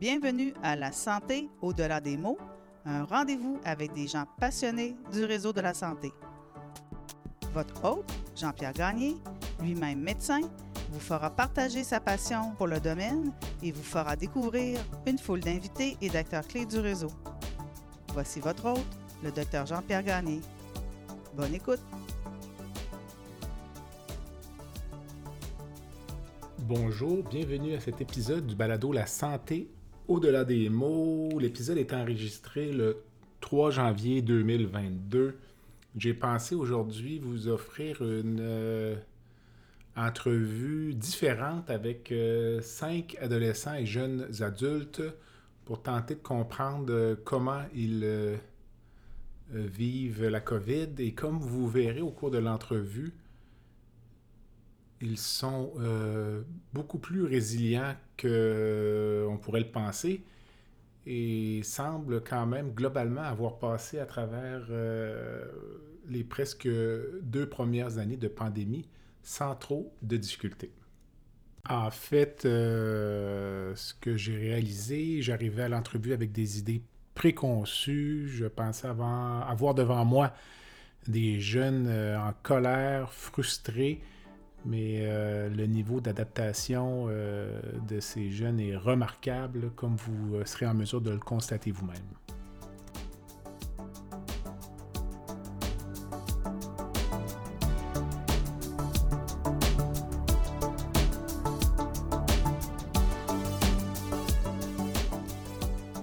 Bienvenue à La Santé au-delà des mots, un rendez-vous avec des gens passionnés du réseau de la santé. Votre hôte, Jean-Pierre Garnier, lui-même médecin, vous fera partager sa passion pour le domaine et vous fera découvrir une foule d'invités et d'acteurs clés du réseau. Voici votre hôte, le Dr Jean-Pierre Garnier. Bonne écoute! Bonjour, bienvenue à cet épisode du balado La Santé au-delà des mots. L'épisode est enregistré le 3 janvier 2022. J'ai pensé aujourd'hui vous offrir une entrevue différente avec 5 adolescents et jeunes adultes pour tenter de comprendre comment ils vivent la COVID. Et comme vous verrez au cours de l'entrevue, ils sont beaucoup plus résilients qu'on pourrait le penser et semblent quand même globalement avoir passé à travers les presque 2 premières années de pandémie sans trop de difficultés. En fait, ce que j'ai réalisé, j'arrivais à l'entrevue avec des idées préconçues. Je pensais avoir devant moi des jeunes en colère, frustrés, mais le niveau d'adaptation de ces jeunes est remarquable, comme vous serez en mesure de le constater vous-même.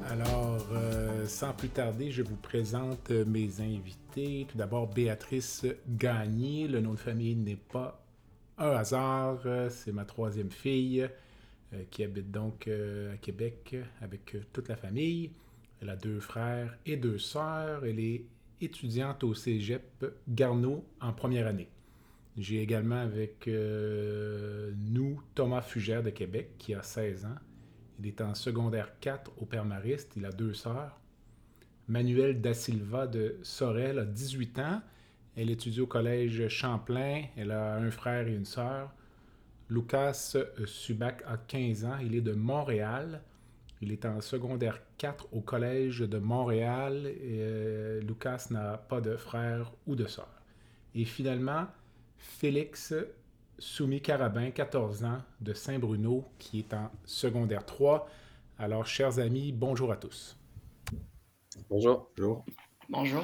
Alors, sans plus tarder, je vous présente mes invités. Tout d'abord, Béatrice Gagné. Le nom de famille n'est pas un hasard, c'est ma 3e fille qui habite donc à Québec avec toute la famille. Elle a 2 frères et 2 sœurs. Elle est étudiante au Cégep Garneau en première année. J'ai également avec nous Thomas Fugère de Québec qui a 16 ans. Il est en secondaire 4 au Père Mariste. Il a 2 sœurs. Manuel Da Silva de Sorel a 18 ans. Elle étudie au Collège Champlain. Elle a un frère et une sœur. Lucas Subak a 15 ans. Il est de Montréal. Il est en secondaire 4 au Collège de Montréal. Et, Lucas n'a pas de frère ou de sœur. Et finalement, Félix Soumis-Carabin, 14 ans, de Saint-Bruno, qui est en secondaire 3. Alors, chers amis, bonjour à tous. Bonjour. Bonjour. Bonjour.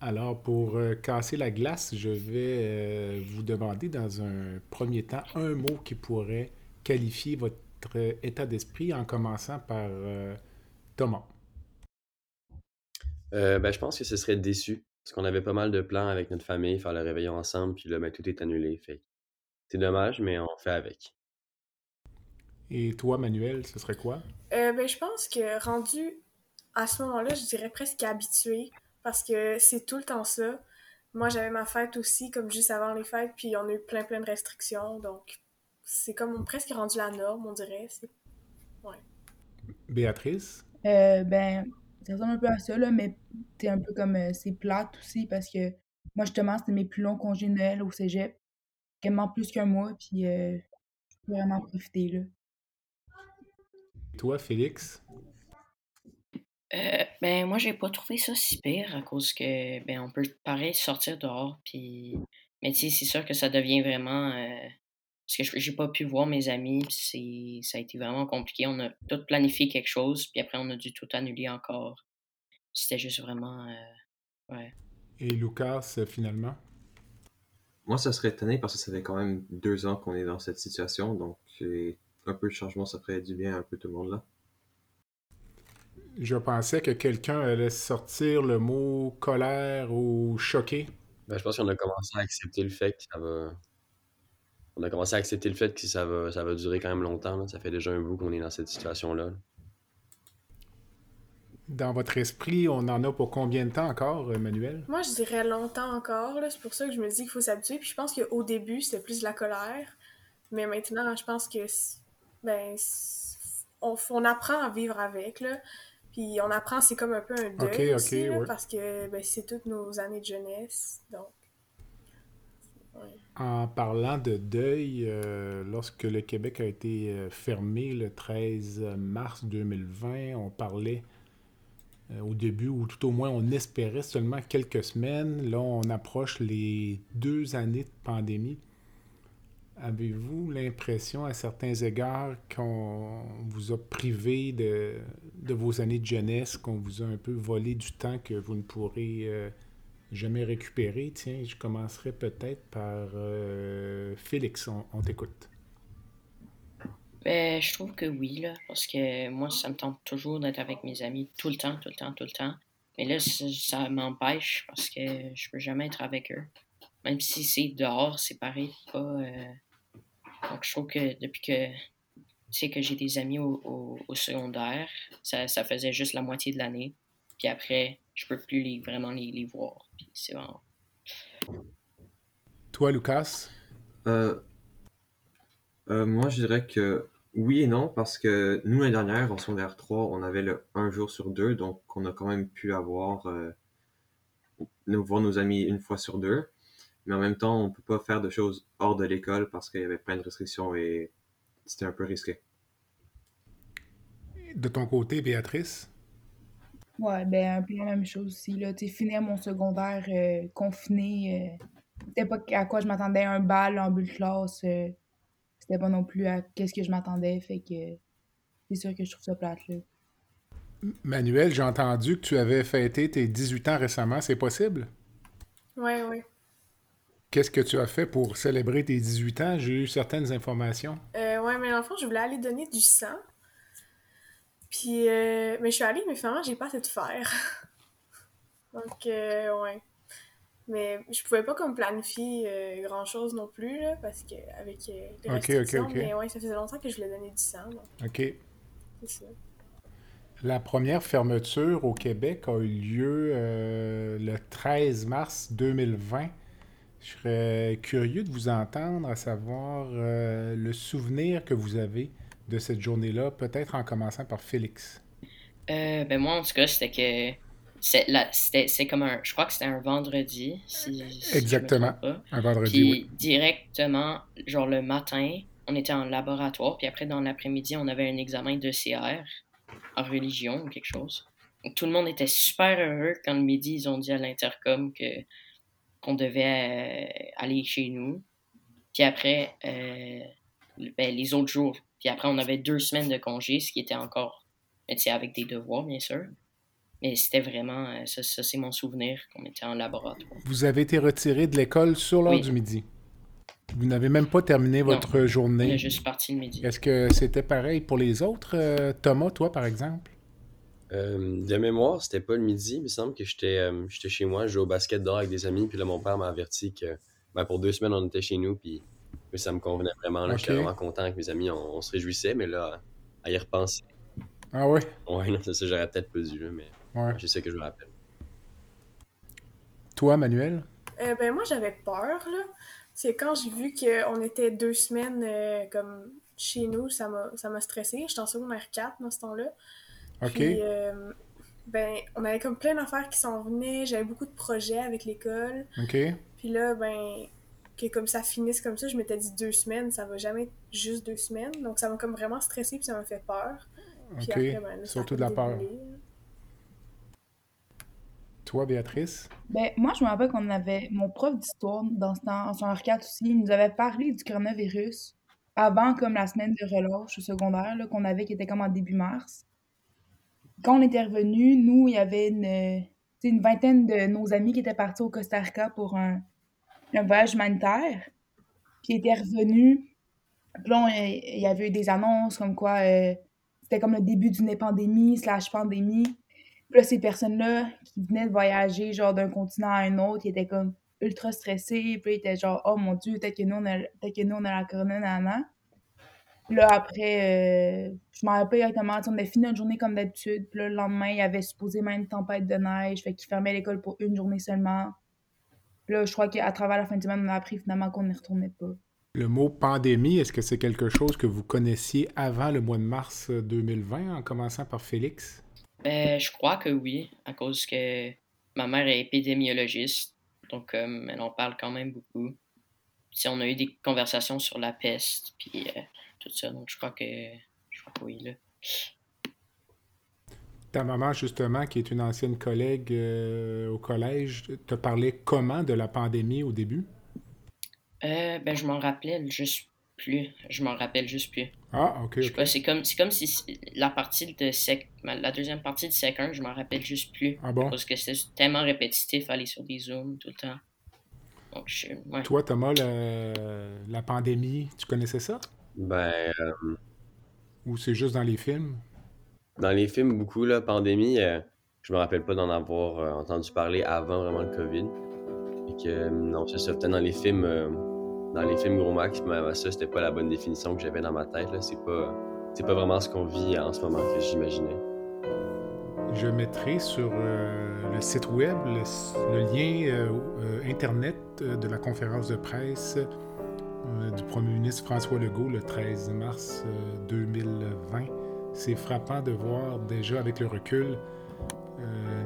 Alors, pour casser la glace, je vais vous demander dans un premier temps un mot qui pourrait qualifier votre état d'esprit en commençant par Thomas. Je pense que ce serait déçu, parce qu'on avait pas mal de plans avec notre famille, faire le réveillon ensemble, puis là, tout est annulé. Fait. C'est dommage, mais on fait avec. Et toi, Manuel, ce serait quoi? Je pense que rendu à ce moment-là, je dirais presque habitué. Parce que c'est tout le temps ça. Moi, j'avais ma fête aussi, comme juste avant les fêtes, puis on a eu plein de restrictions. Donc, c'est comme presque rendu la norme, on dirait. C'est... Ouais. Béatrice? Ça ressemble un peu à ça, là, mais c'est un peu comme... c'est plate aussi, parce que moi, justement, c'était mes plus longs congés de Noël au cégep. Vraiment plus qu'un mois, puis je peux vraiment profiter, là. Toi, Félix? Moi, j'ai pas trouvé ça si pire à cause que, on peut pareil sortir dehors, puis... Mais tu sais, c'est sûr que ça devient vraiment... parce que j'ai pas pu voir mes amis, puis ça a été vraiment compliqué. On a tout planifié quelque chose, puis après, on a dû tout annuler encore. C'était juste vraiment... ouais. Et Lucas, finalement? Moi, ça serait étonnant parce que ça fait quand même 2 ans qu'on est dans cette situation, donc un peu de changement, ça ferait du bien à un peu tout le monde là. Je pensais que quelqu'un allait sortir le mot colère ou choqué. Je pense qu'on a commencé à accepter le fait que ça va. On a commencé à accepter le fait que ça va durer quand même longtemps. Là. Ça fait déjà un bout qu'on est dans cette situation-là. Dans votre esprit, on en a pour combien de temps encore, Manuel? Moi, je dirais longtemps encore. Là. C'est pour ça que je me dis qu'il faut s'habituer. Puis je pense qu'au début, c'était plus de la colère. Mais maintenant, je pense que on apprend à vivre avec. Là. Puis on apprend, c'est comme un peu un deuil aussi, là, ouais. Parce que c'est toutes nos années de jeunesse, donc... En parlant de deuil, lorsque le Québec a été fermé le 13 mars 2020, on parlait au début, ou tout au moins on espérait seulement quelques semaines. Là, on approche les 2 années de pandémie. Avez-vous l'impression, à certains égards, qu'on vous a privé de vos années de jeunesse, qu'on vous a un peu volé du temps que vous ne pourrez jamais récupérer? Tiens, je commencerai peut-être par Félix, on t'écoute. Ben, je trouve que oui, là, parce que moi, ça me tente toujours d'être avec mes amis tout le temps. Mais là, ça m'empêche parce que je peux jamais être avec eux. Même si c'est dehors, c'est pareil, pas... Donc, je trouve que depuis que, tu sais, que j'ai des amis au secondaire, ça faisait juste la moitié de l'année. Puis après, je peux plus vraiment les voir. Puis c'est vraiment... Toi, Lucas? Moi, je dirais que oui et non, parce que nous, l'année dernière, en secondaire 3, on avait le 1 jour sur 2, donc on a quand même pu avoir voir nos amis 1 fois sur 2. Mais en même temps, on peut pas faire de choses hors de l'école parce qu'il y avait plein de restrictions et c'était un peu risqué. De ton côté, Béatrice? Ouais, ben un peu la même chose aussi, là. Tu sais, finir mon secondaire confiné, c'était pas à quoi je m'attendais, un bal en bulle de classe, c'était pas non plus à qu'est-ce que je m'attendais, fait que c'est sûr que je trouve ça plate, là. Manuel, j'ai entendu que tu avais fêté tes 18 ans récemment, c'est possible? Oui. Qu'est-ce que tu as fait pour célébrer tes 18 ans? J'ai eu certaines informations. Oui, mais dans le fond, je voulais aller donner du sang. Puis, mais je suis allée, mais finalement, j'ai pas assez de fer. Donc, ouais. Mais je pouvais pas comme planifier grand-chose non plus, là, parce que avec les restrictions, okay. Mais ouais, ça faisait longtemps que je voulais donner du sang. Donc. OK. C'est ça. La première fermeture au Québec a eu lieu le 13 mars 2020. Je serais curieux de vous entendre, à savoir le souvenir que vous avez de cette journée-là, peut-être en commençant par Félix. Ben moi, en tout cas, c'était que... C'est comme un... Je crois que c'était un vendredi, si exactement, je me trompe pas. Un vendredi, puis, oui. Puis directement, genre le matin, on était en laboratoire, puis après, dans l'après-midi, on avait un examen de CR en religion ou quelque chose. Donc, tout le monde était super heureux quand le midi, ils ont dit à l'intercom qu'on devait aller chez nous. Puis après, les autres jours. Puis après, on avait 2 semaines de congé, ce qui était encore, tu sais, avec des devoirs, bien sûr. Mais c'était vraiment, ça c'est mon souvenir, qu'on était en laboratoire. Vous avez été retiré de l'école sur l'heure du midi. Vous n'avez même pas terminé votre journée. On est juste parti le midi. Est-ce que c'était pareil pour les autres? Thomas, toi, par exemple? De mémoire, c'était pas le midi. Il me semble que j'étais chez moi, je jouais au basket dehors avec des amis. Puis là, mon père m'a averti que pour 2 semaines, on était chez nous. Puis ça me convenait vraiment. Là, okay. J'étais vraiment content avec mes amis. On se réjouissait, mais là, à y repenser. Ah oui? Oui, non, c'est ça, j'aurais peut-être pas dû, là, mais je sais que je me rappelle. Toi, Manuel? Ben moi, j'avais peur, là. C'est quand j'ai vu qu'on était 2 semaines comme chez nous, ça m'a stressé. J'étais en secondaire 4 dans ce temps-là. OK. Puis, on avait comme plein d'affaires qui s'en venaient. J'avais beaucoup de projets avec l'école. OK. Puis là, que comme ça finisse comme ça, je m'étais dit 2 semaines, ça va jamais être juste 2 semaines. Donc, ça m'a comme vraiment stressé puis ça m'a fait peur. Puis OK. Après, là, surtout de la peur. Toi, Béatrice? Ben, moi, je me rappelle qu'on avait mon prof d'histoire dans ce temps, en secondaire 4 aussi, il nous avait parlé du coronavirus avant comme la semaine de relâche au secondaire là, qu'on avait, qui était comme en début mars. Quand on était revenus, nous, il y avait une vingtaine de nos amis qui étaient partis au Costa Rica pour un voyage humanitaire. Puis ils étaient revenus. Puis là, il y avait eu des annonces comme quoi c'était comme le début d'une épidémie/pandémie. Puis là, ces personnes-là qui venaient de voyager genre d'un continent à un autre, ils étaient comme ultra stressés. Puis là, ils étaient genre « Oh mon Dieu, peut-être que nous, on a la corona, nanana. » Puis là, après, je m'en rappelle exactement, on avait fini notre journée comme d'habitude. Puis là, le lendemain, il y avait supposément une tempête de neige, fait qu'ils fermaient l'école pour 1 journée seulement. Puis là, je crois qu'à travers la fin de semaine, on a appris finalement qu'on n'y retournait pas. Le mot « pandémie », est-ce que c'est quelque chose que vous connaissiez avant le mois de mars 2020, en commençant par Félix? Je crois que oui, à cause que ma mère est épidémiologiste, donc elle en parle quand même beaucoup. on a eu des conversations sur la peste, puis tout ça. Donc, je crois que oui, là. Ta maman, justement, qui est une ancienne collègue au collège, te parlait comment de la pandémie au début? Je m'en rappelle juste plus. Ah, OK. Je sais pas, c'est comme si la partie de la deuxième partie de Sec 1, je m'en rappelle juste plus. Ah bon? Parce que c'était tellement répétitif, aller sur des Zooms tout le temps. Donc, ouais. Toi, Thomas, la pandémie, tu connaissais ça? Ou c'est juste dans les films? Dans les films, beaucoup, la pandémie, je me rappelle pas d'en avoir entendu parler avant vraiment le COVID. Et que, non, c'est ça, peut-être dans les films gros max, mais ça, c'était pas la bonne définition que j'avais dans ma tête, là. C'est pas vraiment ce qu'on vit en ce moment que j'imaginais. Je mettrai sur le site web le lien Internet de la conférence de presse du premier ministre François Legault le 13 mars 2020. C'est frappant de voir déjà avec le recul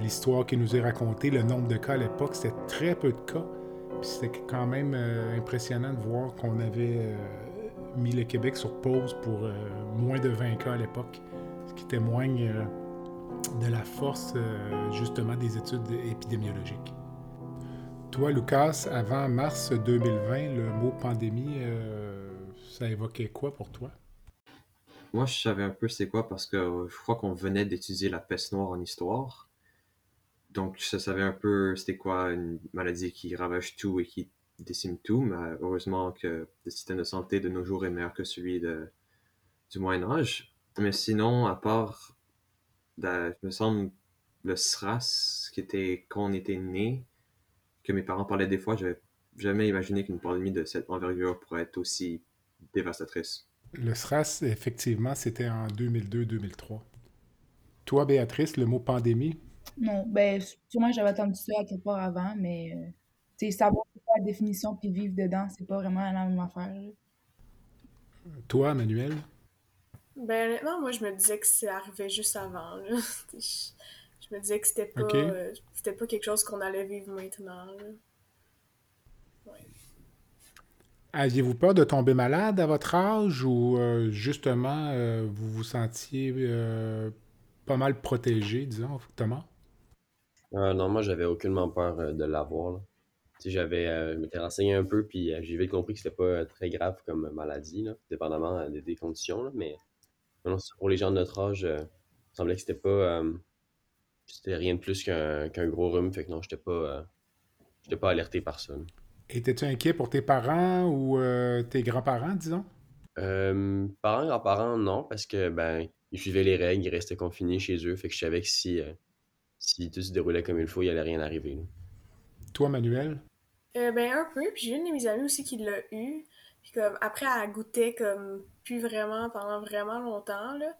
l'histoire qui nous est racontée, le nombre de cas à l'époque. C'était très peu de cas. Puis c'était quand même impressionnant de voir qu'on avait mis le Québec sur pause pour moins de 20 cas à l'époque, ce qui témoigne... de la force, justement, des études épidémiologiques. Toi, Lucas, avant mars 2020, le mot pandémie, ça évoquait quoi pour toi? Moi, je savais un peu c'est quoi parce que je crois qu'on venait d'étudier la peste noire en histoire. Donc, je savais un peu c'était quoi une maladie qui ravage tout et qui décime tout, mais heureusement que le système de santé de nos jours est meilleur que celui du Moyen-Âge. Mais sinon, à part... il me semble le SRAS qui était quand on était né, que mes parents parlaient des fois, j'avais jamais imaginé qu'une pandémie de cette envergure pourrait être aussi dévastatrice. Le SRAS, effectivement, c'était en 2002-2003. Toi, Béatrice, le mot pandémie? Non, sûrement j'avais entendu ça à quelque part avant, mais savoir c'est quoi la définition puis vivre dedans, c'est pas vraiment la même affaire. Toi, Manuel? Honnêtement, moi, je me disais que ça arrivait juste avant, là. Je me disais que c'était pas, okay. C'était pas quelque chose qu'on allait vivre maintenant, là. Ouais. Aviez-vous peur de tomber malade à votre âge ou, justement, vous vous sentiez pas mal protégé, disons, Thomas? Non, moi, j'avais aucunement peur de l'avoir, là. Je m'étais renseigné un peu, puis j'ai vite compris que c'était pas très grave comme maladie, là, dépendamment des conditions, là, mais non, pour les gens de notre âge, il semblait que c'était pas... c'était rien de plus qu'un gros rhume, fait que non, j'étais pas alerté par ça. Là. Étais-tu inquiet pour tes parents ou tes grands-parents, disons? Parents, grands-parents, non, parce que, ils suivaient les règles, ils restaient confinés chez eux, fait que je savais que si tout se déroulait comme il faut, il allait rien arriver, là. Toi, Manuel? Un peu, puis j'ai une de mes amies aussi qui l'a eu, puis comme, après, elle goûtait comme plus vraiment pendant vraiment longtemps, là.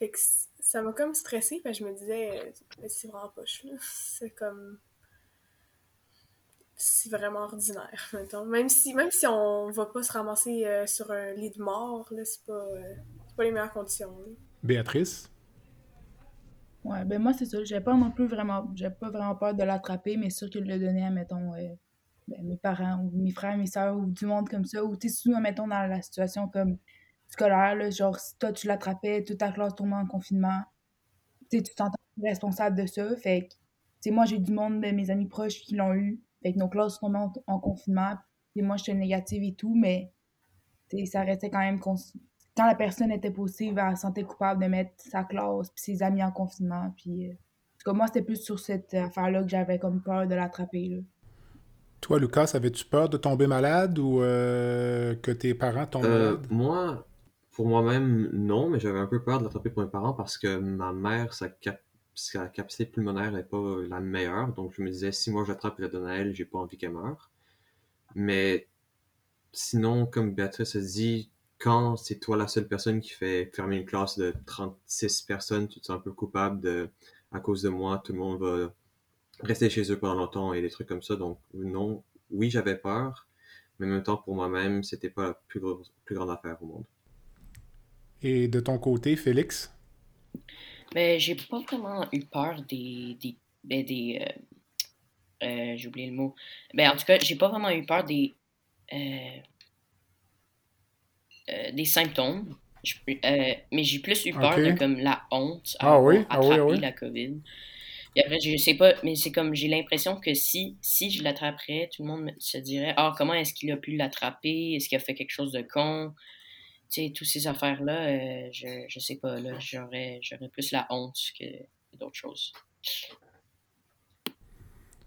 Fait que ça m'a comme stressée, puis je me disais, c'est vraiment poche, là. C'est comme... c'est vraiment ordinaire, mettons. Même si on va pas se ramasser sur un lit de mort, là, c'est pas les meilleures conditions, là. Béatrice? Ouais, moi, c'est ça. J'avais pas vraiment peur de l'attraper, mais sûr qu'ils le donnaient à, mettons, mes parents, ou mes frères, mes soeurs, ou du monde comme ça. Ou, tu sais, souvent, mettons, dans la situation comme scolaire, là, genre, si toi, tu l'attrapais, toute ta classe tombait en confinement, tu sais, tu t'entends responsable de ça. Fait que, tu sais, moi, j'ai du monde de mes amis proches qui l'ont eu. Fait que nos classes tombent en confinement. Puis moi, j'étais négative et tout, mais, tu sais, ça restait quand même... Quand la personne était positive, elle se sentait coupable de mettre sa classe puis ses amis en confinement. Puis, en tout cas, moi, c'était plus sur cette affaire-là que j'avais comme peur de l'attraper, là. Toi, Lucas, avais-tu peur de tomber malade ou que tes parents tombent malades? Moi, pour moi-même, non, mais j'avais un peu peur de l'attraper pour mes parents parce que ma mère, sa capacité pulmonaire n'est pas la meilleure. Donc, je me disais, si moi, j'attrape et je la donne à elle, j'ai pas envie qu'elle meure. Mais sinon, comme Béatrice a dit... Quand c'est toi la seule personne qui fait fermer une classe de 36 personnes, tu te sens un peu coupable à cause de moi, tout le monde va rester chez eux pendant longtemps et des trucs comme ça. Donc non, oui, j'avais peur, mais en même temps, pour moi-même, c'était pas la plus grande affaire au monde. Et de ton côté, Félix? J'ai pas vraiment eu peur j'ai oublié le mot. En tout cas, j'ai pas vraiment eu peur des des symptômes. Mais j'ai plus eu peur de comme la honte à attraper la COVID. Et après, je sais pas, mais c'est comme j'ai l'impression que si je l'attraperais, tout le monde se dirait « Ah, comment est-ce qu'il a pu l'attraper? Est-ce qu'il a fait quelque chose de con? » Tu sais, toutes ces affaires-là, je sais pas, là, j'aurais plus la honte que d'autres choses.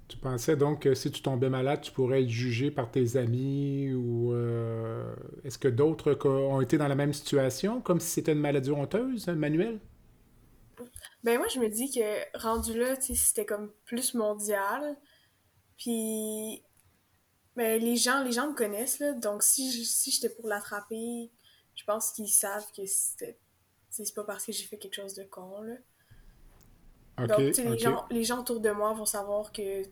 Tu pensais donc que si tu tombais malade, tu pourrais être jugé par tes amis ou est-ce que d'autres ont été dans la même situation, comme si c'était une maladie honteuse, hein, Manuel? Ben moi, je me dis que rendu là, tu sais, c'était comme plus mondial, puis ben, les gens me connaissent, là, donc si j'étais pour l'attraper, je pense qu'ils savent que c'est pas parce que j'ai fait quelque chose de con, là. Okay, donc, tu sais, les gens autour de moi vont savoir que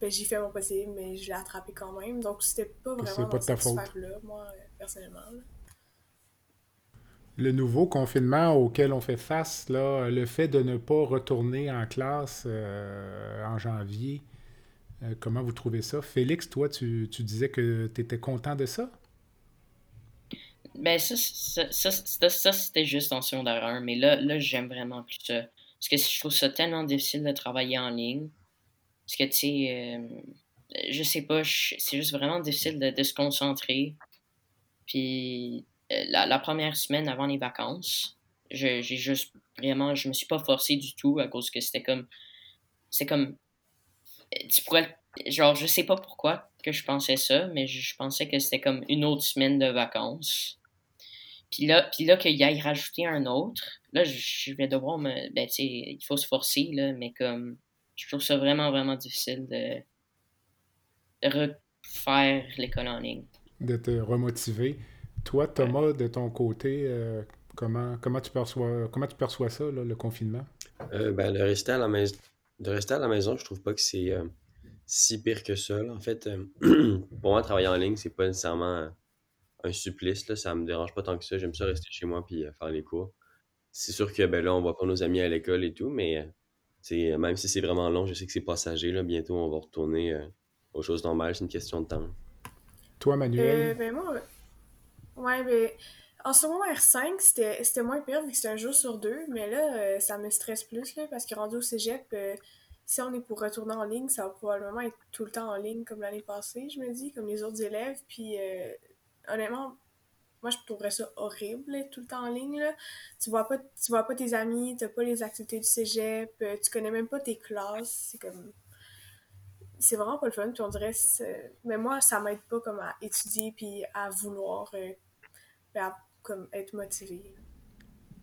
ben, j'ai fait mon possible, mais je l'ai attrapé quand même. Donc, c'était pas vraiment dans cette sphère-là, moi, personnellement. Là. Le nouveau confinement auquel on fait face, là, le fait de ne pas retourner en classe en janvier, comment vous trouvez ça? Félix, toi, tu disais que tu étais content de ça? Ben ça, c'était juste en secondaire 1, mais là, j'aime vraiment plus ça. Parce que je trouve ça tellement difficile de travailler en ligne. Parce que, tu sais, je sais pas, c'est juste vraiment difficile de se concentrer. Puis, la première semaine avant les vacances, je me suis pas forcé du tout à cause que c'était comme... C'est comme... Tu pourrais... Genre, je sais pas pourquoi que je pensais ça, mais je pensais que c'était comme une autre semaine de vacances. Puis là qu'il y aille rajouter un autre, là, je vais devoir me... Ben, tu sais, il faut se forcer, là, mais comme... Je trouve ça vraiment, vraiment difficile de refaire l'école en ligne. De te remotiver. Toi, Thomas, de ton côté, comment tu perçois ça, là, le confinement? Ben, de rester à la maison, je trouve pas que c'est si pire que ça, là. En fait, pour moi, travailler en ligne, c'est pas nécessairement... un supplice, là, ça me dérange pas tant que ça. J'aime ça rester chez moi puis faire les cours. C'est sûr que ben là, on voit pas nos amis à l'école et tout, mais même si c'est vraiment long, je sais que c'est passager. Là, bientôt, on va retourner aux choses normales. C'est une question de temps. Toi, Manuel? Ben moi, ouais, ben en secondaire 5, c'était moins pire vu que c'était un jour sur deux, mais là, ça me stresse plus là, parce que rendu au cégep, si on est pour retourner en ligne, ça va probablement être tout le temps en ligne comme l'année passée, je me dis, comme les autres élèves, puis... honnêtement, moi, je trouverais ça horrible, là, tout le temps en ligne, là. Tu vois pas tes amis, t'as pas les activités du cégep, tu connais même pas tes classes, c'est comme... C'est vraiment pas le fun, puis on dirait... Mais moi, ça m'aide pas comme à étudier, puis à vouloir comme être motivée.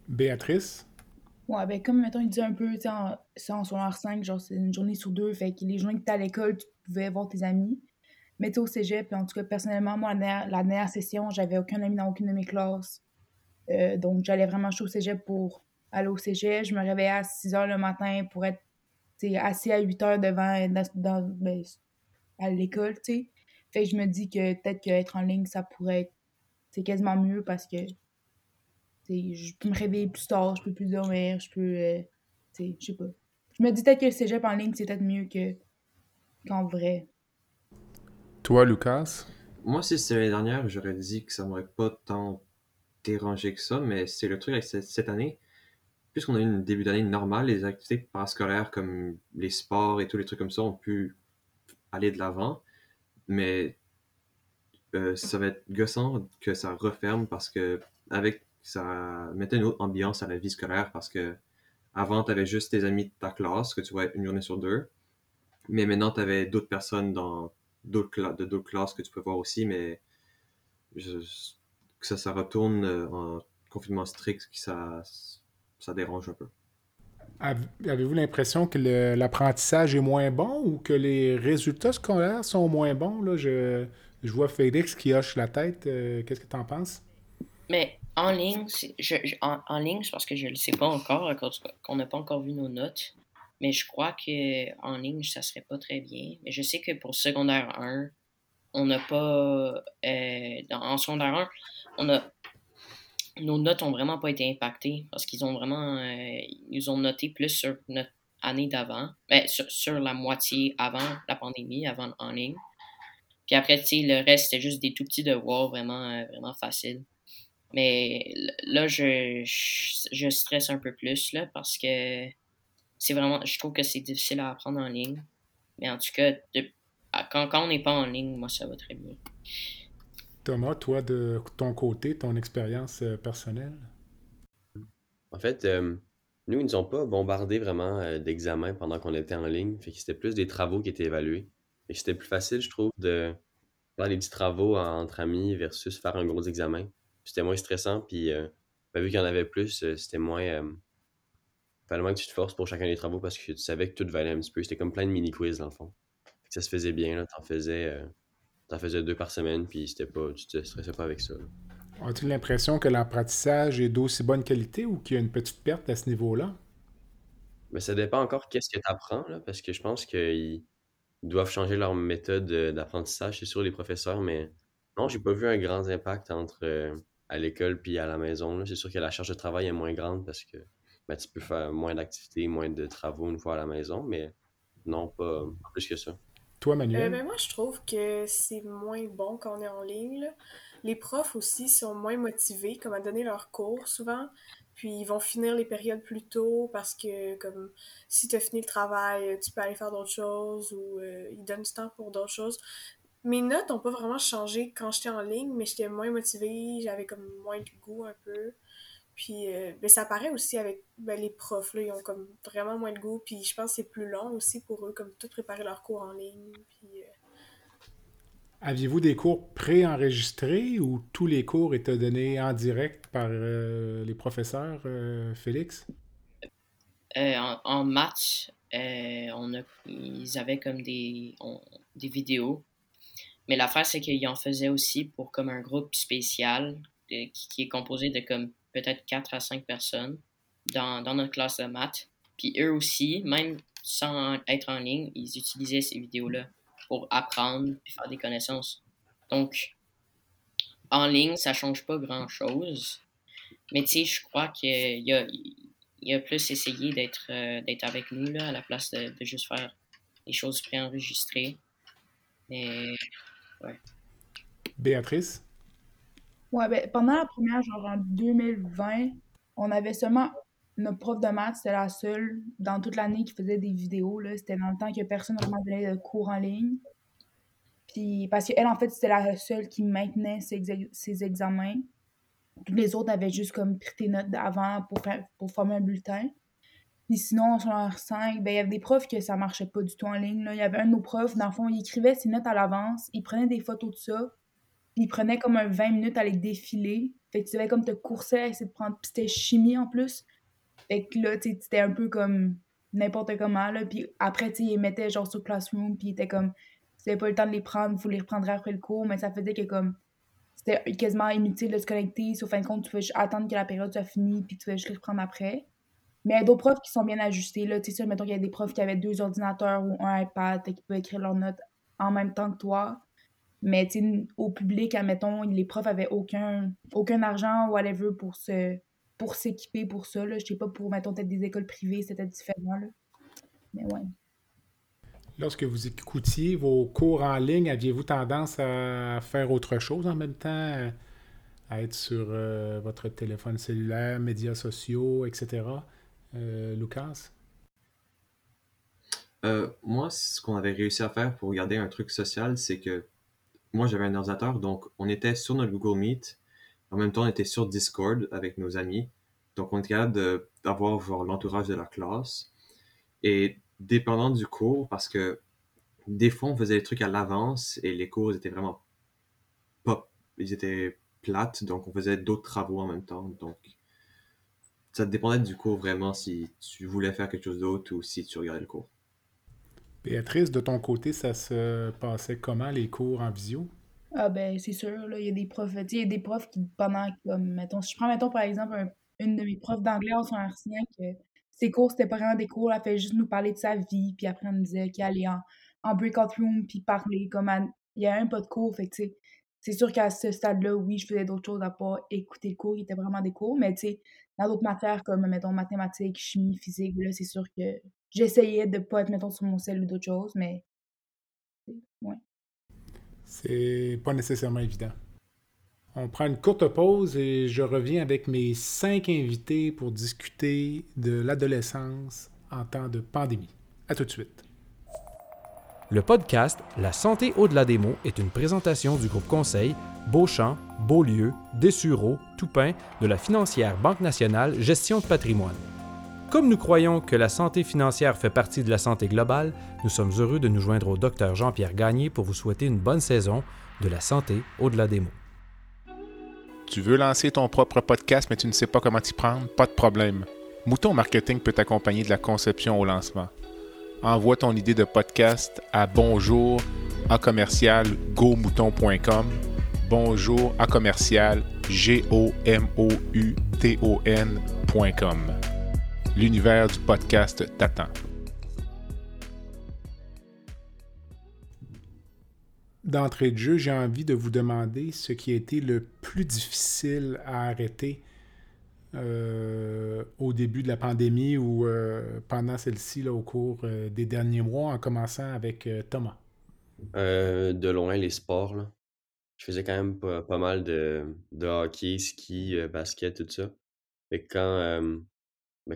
Béatrice? Ouais, ben comme, mettons, il disait un peu, tu sais, en secondaire 5, genre, c'est une journée sur deux, fait que les journées que t'es à l'école, tu pouvais voir tes amis. Mais au cégep, en tout cas, personnellement, moi, la dernière session, j'avais aucun ami dans aucune de mes classes. Donc, j'allais vraiment chaud au cégep pour aller au cégep. Je me réveillais à 6 h le matin pour être assis à 8 h devant à l'école, tu sais. Fait que je me dis que peut-être qu'être en ligne, ça pourrait être quasiment mieux parce que je peux me réveiller plus tard, je peux plus dormir, je peux... je sais pas. Je me dis peut-être que le cégep en ligne, c'est peut-être mieux qu'en vrai. Toi, Lucas? Moi, si c'était l'année dernière, j'aurais dit que ça m'aurait pas tant dérangé que ça, mais c'est le truc avec cette année. Puisqu'on a eu un début d'année normale, les activités parascolaires comme les sports et tous les trucs comme ça ont pu aller de l'avant, mais ça va être gossant que ça referme parce que ça mettait une autre ambiance à la vie scolaire parce que avant, t'avais juste tes amis de ta classe que tu voyais une journée sur deux, mais maintenant, t'avais d'autres personnes d'autres classes que tu peux voir aussi, mais que ça retourne en confinement strict, ça dérange un peu. Avez-vous l'impression que l'apprentissage est moins bon ou que les résultats scolaires sont moins bons? Là, je vois Félix qui hoche la tête. Qu'est-ce que tu en penses? Mais en ligne, c'est parce que je ne le sais pas encore, qu'on n'a pas encore vu nos notes. Mais je crois qu'en ligne, ça serait pas très bien. Mais je sais que pour secondaire 1, on n'a pas... en secondaire 1, nos notes ont vraiment pas été impactées parce qu'ils ont vraiment... ils nous ont noté plus sur notre année d'avant, sur la moitié avant la pandémie, avant en ligne. Puis après, tu sais, le reste, c'était juste des tout petits devoirs vraiment faciles. Mais là, je stresse un peu plus, là, parce que c'est vraiment, je trouve que c'est difficile à apprendre en ligne. Mais en tout cas, quand on n'est pas en ligne, moi, ça va très bien. Thomas, toi, de ton côté, ton expérience personnelle? En fait, nous, ils nous ont pas bombardé vraiment d'examens pendant qu'on était en ligne. Fait que c'était plus des travaux qui étaient évalués. Et c'était plus facile, je trouve, de faire des petits travaux entre amis versus faire un gros examen. C'était moins stressant, puis vu qu'il y en avait plus, c'était moins... fallait moins que tu te forces pour chacun des travaux parce que tu savais que tout valait un petit peu. C'était comme plein de mini-quiz, dans le fond. Ça se faisait bien, là, t'en faisais 2 par semaine, puis c'était pas, tu te stressais pas avec ça. Là. As-tu l'impression que l'apprentissage est d'aussi bonne qualité ou qu'il y a une petite perte à ce niveau-là? Mais ça dépend encore qu'est-ce que t'apprends, là, parce que je pense qu'ils doivent changer leur méthode d'apprentissage, c'est sûr, les professeurs, mais non, j'ai pas vu un grand impact entre à l'école puis à la maison. Là. C'est sûr que la charge de travail est moins grande parce que tu peux faire moins d'activités, moins de travaux une fois à la maison, mais non, pas plus que ça. Toi, Manuel? Moi, je trouve que c'est moins bon quand on est en ligne. Là. Les profs aussi sont moins motivés comme à donner leurs cours souvent, puis ils vont finir les périodes plus tôt parce que comme si tu as fini le travail, tu peux aller faire d'autres choses ou ils donnent du temps pour d'autres choses. Mes notes n'ont pas vraiment changé quand j'étais en ligne, mais j'étais moins motivée, j'avais comme moins de goût un peu. Puis ça paraît aussi avec les profs, là, ils ont comme vraiment moins de goût, puis je pense que c'est plus long aussi pour eux, comme tout préparer leurs cours en ligne. Puis, aviez-vous des cours préenregistrés ou tous les cours étaient donnés en direct par les professeurs, Félix? En maths, ils avaient comme des vidéos, mais l'affaire c'est qu'ils en faisaient aussi pour comme un groupe spécial qui est composé de comme peut-être 4 à 5 personnes dans notre classe de maths. Puis eux aussi, même sans être en ligne, ils utilisaient ces vidéos-là pour apprendre et faire des connaissances. Donc, en ligne, ça change pas grand-chose. Mais tu sais, je crois qu'il a plus essayé d'être avec nous là, à la place de juste faire des choses préenregistrées. Mais, ouais. Béatrice? Ouais, pendant la première, en 2020, on avait seulement notre prof de maths, c'était la seule dans toute l'année qui faisait des vidéos, là. C'était dans le temps que personne ne donnait de cours en ligne. Puis, parce qu'elle, en fait, c'était la seule qui maintenait ses examens. Tous les autres avaient juste comme pris tes notes d'avant pour former un bulletin. Puis sinon, sur leur 5, il y avait des profs que ça ne marchait pas du tout en ligne, là. Il y avait un de nos profs, dans le fond, il écrivait ses notes à l'avance, il prenait des photos de ça. Il prenait comme un 20 minutes à les défiler. Fait que tu devais comme te courser à essayer de prendre... Puis c'était chimie en plus. Fait que là, tu sais, c'était un peu comme n'importe comment, là. Puis après, tu sais, ils mettaient genre sur Classroom, puis ils étaient comme... Si tu n'avais pas le temps de les prendre, vous les reprendrez après le cours. Mais ça faisait que comme... C'était quasiment inutile de se connecter. Sauf fin de compte, tu pouvais juste attendre que la période soit finie, puis tu pouvais juste les reprendre après. Mais il y a d'autres profs qui sont bien ajustés, là. Tu sais, mettons qu'il y a des profs qui avaient 2 ordinateurs ou un iPad, qui pouvaient écrire leurs notes en même temps que toi. Mais au public, admettons, les profs avaient aucun argent, whatever, pour s'équiper pour ça. Là. Je sais pas, pour, mettons, peut-être des écoles privées, c'était différent. Là. Mais ouais. Lorsque vous écoutiez vos cours en ligne, aviez-vous tendance à faire autre chose en même temps, à être sur votre téléphone cellulaire, médias sociaux, etc.? Lucas? Moi, ce qu'on avait réussi à faire pour garder un truc social, c'est que moi, j'avais un ordinateur, donc on était sur notre Google Meet. En même temps, on était sur Discord avec nos amis. Donc, on était capable d'avoir genre, l'entourage de la classe. Et dépendant du cours, parce que des fois, on faisait des trucs à l'avance et les cours étaient vraiment pas... Ils étaient plates, donc on faisait d'autres travaux en même temps. Donc, ça dépendait du cours vraiment si tu voulais faire quelque chose d'autre ou si tu regardais le cours. Béatrice, de ton côté, ça se passait comment, les cours en visio? Ah ben, c'est sûr, là, il y a des profs, il y a des profs qui, pendant, comme, mettons, si je prends, mettons, par exemple, une de mes profs d'anglais en son ancien, que ses cours, c'était pas vraiment des cours, elle fait juste nous parler de sa vie, puis après, elle nous disait qu'elle allait en breakout room, puis parler, comme, il y a un pas de cours, fait que, tu sais, c'est sûr qu'à ce stade-là, oui, je faisais d'autres choses à part écouter le cours, il était vraiment des cours, mais, tu sais, dans d'autres matières, comme, mettons, mathématiques, chimie, physique, là, c'est sûr que... J'essayais de ne pas être, mettons, sur mon cell ou d'autres choses, mais... Ouais. c'est pas nécessairement évident. On prend une courte pause et je reviens avec mes 5 invités pour discuter de l'adolescence en temps de pandémie. À tout de suite. Le podcast « La santé au-delà des mots » est une présentation du groupe conseil Beauchamp, Beaulieu, Dessureau, Toupin de la Financière Banque nationale Gestion de patrimoine. Comme nous croyons que la santé financière fait partie de la santé globale, nous sommes heureux de nous joindre au Dr Jean-Pierre Garnier pour vous souhaiter une bonne saison de la santé au-delà des mots. Tu veux lancer ton propre podcast mais tu ne sais pas comment t'y prendre? Pas de problème. Mouton Marketing peut t'accompagner de la conception au lancement. Envoie ton idée de podcast à bonjour@gomouton.com, bonjour@gomouton.com. L'univers du podcast t'attend. D'entrée de jeu, j'ai envie de vous demander ce qui a été le plus difficile à arrêter au début de la pandémie ou pendant celle-ci, là, au cours des derniers mois, en commençant avec Thomas. De loin, les sports, là. Je faisais quand même pas mal de hockey, ski, basket, tout ça. Fait que quand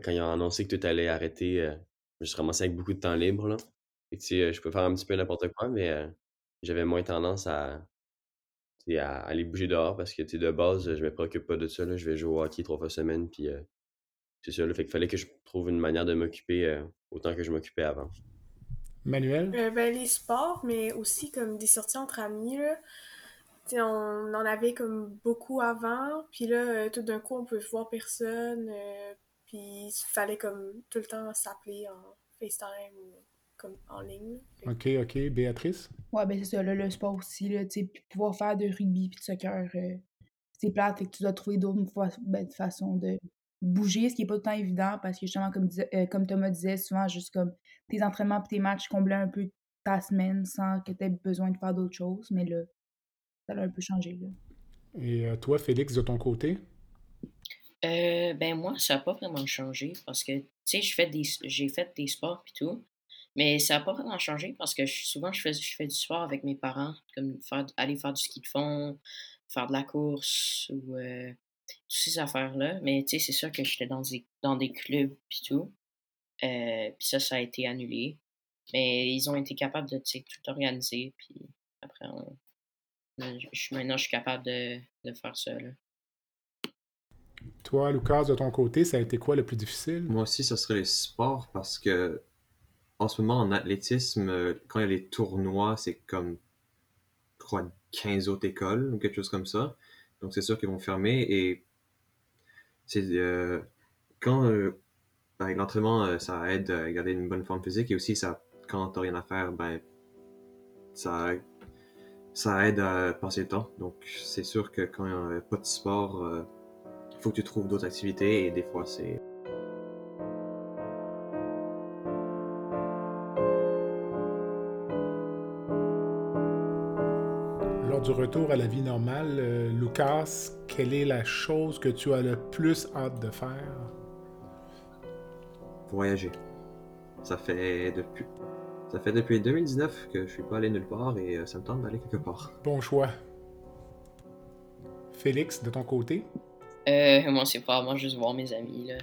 ils ont annoncé que tout allait arrêter, je me suis ramassé avec beaucoup de temps libre, là. Fait que, tu sais, je peux faire un petit peu n'importe quoi, mais j'avais moins tendance à aller bouger dehors parce que, tu sais, de base, je me préoccupe pas de ça, là. Je vais jouer au hockey 3 fois semaine, puis c'est ça, là. Fait qu'il fallait que je trouve une manière de m'occuper autant que je m'occupais avant. Manuel? Les sports, mais aussi comme des sorties entre amis, là. Tu sais, on en avait comme beaucoup avant, puis là, tout d'un coup, on pouvait voir personne, puis il fallait comme tout le temps s'appeler en FaceTime ou comme en ligne. OK. Béatrice? Ouais, ben c'est ça, là, le sport aussi, là, tu sais, puis pouvoir faire de rugby puis de soccer, c'est plate, fait que tu dois trouver d'autres façons de bouger, ce qui est pas tout le temps évident, parce que justement, comme Thomas disait, souvent, juste comme tes entraînements puis tes matchs comblaient un peu ta semaine sans que tu aies besoin de faire d'autres choses, mais là, ça l'a un peu changé, là. Et toi, Félix, de ton côté? Ben moi, ça n'a pas vraiment changé, parce que, tu sais, j'ai fait des sports puis tout, mais ça n'a pas vraiment changé parce que je fais du sport avec mes parents, comme aller faire du ski de fond, faire de la course ou toutes ces affaires-là. Mais tu sais, c'est sûr que j'étais dans des clubs et tout. Puis ça a été annulé. Mais ils ont été capables de tout organiser. Puis après, maintenant, je suis capable de faire ça, là. Toi, Lucas, de ton côté, ça a été quoi le plus difficile? Moi aussi, ça serait les sports parce que en ce moment, en athlétisme, quand il y a les tournois, c'est comme, je crois, 15 autres écoles ou quelque chose comme ça. Donc, c'est sûr qu'ils vont fermer. Et c'est quand avec l'entraînement, ça aide à garder une bonne forme physique. Et aussi, ça, quand t'as rien à faire, ben ça aide à passer le temps. Donc, c'est sûr que quand il n'y a pas de sport, il faut que tu trouves d'autres activités. Et des fois, c'est... Du retour à la vie normale, Lucas, quelle est la chose que tu as le plus hâte de faire? Voyager. Ça fait depuis 2019 que je suis pas allé nulle part et ça me tente d'aller quelque part. Bon choix. Félix, de ton côté? Moi, c'est probablement juste voir mes amis, là.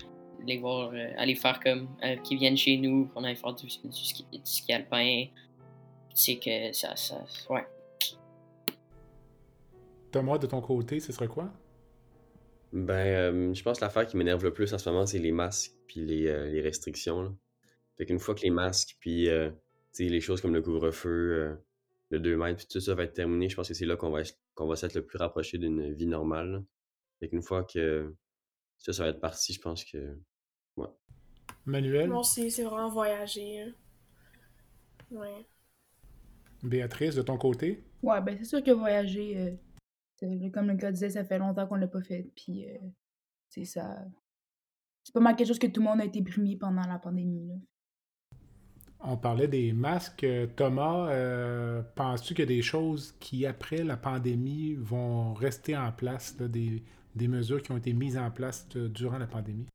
Les voir, aller faire comme... qu'ils viennent chez nous, qu'on aille faire du ski alpin. C'est que ça... Ouais. Thomas, de ton côté, ce serait quoi? Ben, je pense que l'affaire qui m'énerve le plus en ce moment, c'est les masques puis les restrictions, là. Fait qu'une fois que les masques puis les choses comme le couvre-feu, le 2 mètres puis tout ça va être terminé, je pense que c'est là qu'on va s'être le plus rapproché d'une vie normale, là. Fait qu'une fois que ça va être parti, je pense que... Ouais. Manuel? Moi aussi, c'est vraiment voyager, hein. Ouais. Béatrice, de ton côté? Ouais, ben c'est sûr que voyager... Comme le gars disait, ça fait longtemps qu'on l'a pas fait, puis c'est ça. C'est pas mal quelque chose que tout le monde a été primé pendant la pandémie, là. On parlait des masques. Thomas, penses-tu qu'il y a des choses qui, après la pandémie, vont rester en place, là, des mesures qui ont été mises en place durant la pandémie?